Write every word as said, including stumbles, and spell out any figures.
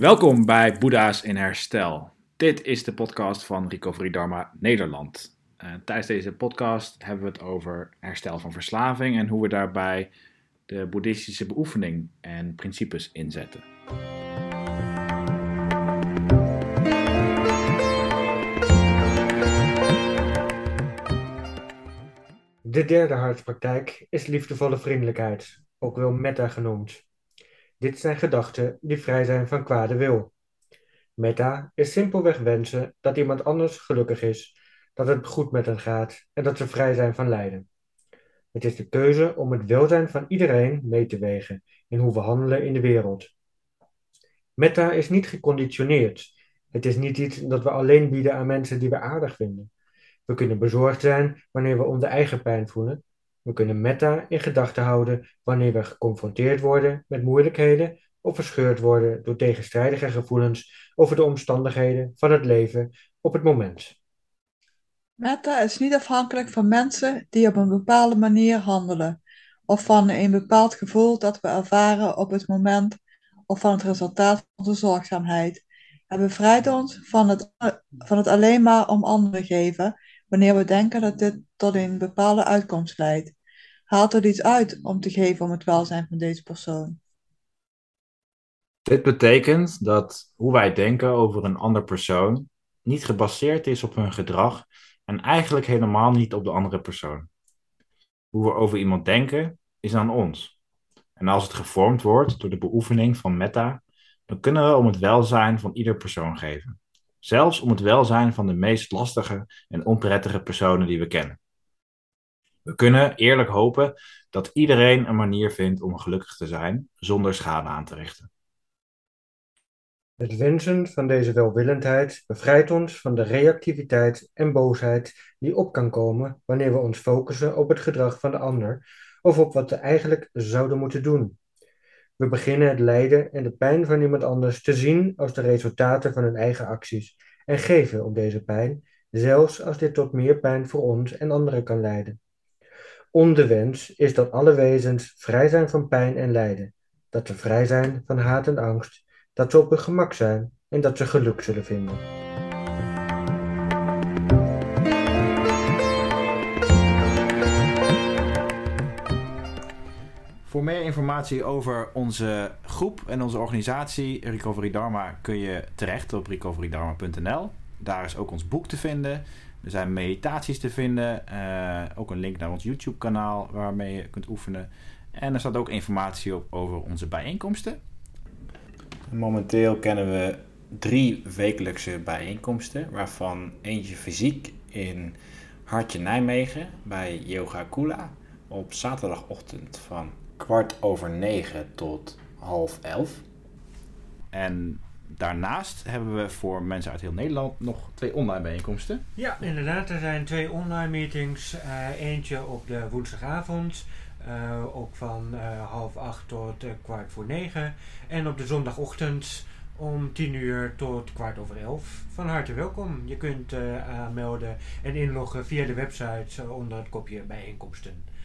Welkom bij Boeddha's in Herstel. Dit is de podcast van Recovery Dharma Nederland. Uh, tijdens deze podcast hebben we het over herstel van verslaving en hoe we daarbij de boeddhistische beoefening en principes inzetten. De derde hartpraktijk is liefdevolle vriendelijkheid, ook wel metta genoemd. Dit zijn gedachten die vrij zijn van kwade wil. Metta is simpelweg wensen dat iemand anders gelukkig is, dat het goed met hen gaat en dat ze vrij zijn van lijden. Het is de keuze om het welzijn van iedereen mee te wegen in hoe we handelen in de wereld. Metta is niet geconditioneerd. Het is niet iets dat we alleen bieden aan mensen die we aardig vinden. We kunnen bezorgd zijn wanneer we onze eigen pijn voelen. We kunnen metta in gedachten houden wanneer we geconfronteerd worden met moeilijkheden of verscheurd worden door tegenstrijdige gevoelens over de omstandigheden van het leven op het moment. Metta is niet afhankelijk van mensen die op een bepaalde manier handelen, of van een bepaald gevoel dat we ervaren op het moment of van het resultaat van onze zorgzaamheid. Het bevrijdt ons van het, van het alleen maar om anderen geven wanneer we denken dat dit tot een bepaalde uitkomst leidt. Haalt er iets uit om te geven om het welzijn van deze persoon. Dit betekent dat hoe wij denken over een ander persoon niet gebaseerd is op hun gedrag en eigenlijk helemaal niet op de andere persoon. Hoe we over iemand denken is aan ons. En als het gevormd wordt door de beoefening van metta, dan kunnen we om het welzijn van ieder persoon geven. Zelfs om het welzijn van de meest lastige en onprettige personen die we kennen. We kunnen eerlijk hopen dat iedereen een manier vindt om gelukkig te zijn zonder schade aan te richten. Het wensen van deze welwillendheid bevrijdt ons van de reactiviteit en boosheid die op kan komen wanneer we ons focussen op het gedrag van de ander of op wat we eigenlijk zouden moeten doen. We beginnen het lijden en de pijn van iemand anders te zien als de resultaten van hun eigen acties en geven om deze pijn, zelfs als dit tot meer pijn voor ons en anderen kan leiden. Onze wens is dat alle wezens vrij zijn van pijn en lijden, dat ze vrij zijn van haat en angst, dat ze op hun gemak zijn en dat ze geluk zullen vinden. Voor meer informatie over onze groep en onze organisatie Recovery Dharma kun je terecht op recovery dharma punt n l. Daar is ook ons boek te vinden. Er zijn meditaties te vinden. Uh, ook een link naar ons YouTube kanaal waarmee je kunt oefenen. En er staat ook informatie op over onze bijeenkomsten. Momenteel kennen we drie wekelijkse bijeenkomsten. Waarvan eentje fysiek in Hartje Nijmegen bij Yoga Kula. Op zaterdagochtend van kwart over negen tot half elf. En daarnaast hebben we voor mensen uit heel Nederland nog twee online bijeenkomsten. Ja, inderdaad. Er zijn twee online meetings. Uh, eentje op de woensdagavond, uh, ook van uh, half acht tot uh, kwart voor negen. En op de zondagochtend om tien uur tot kwart over elf. Van harte welkom. Je kunt uh, aanmelden en inloggen via de website onder het kopje bijeenkomsten.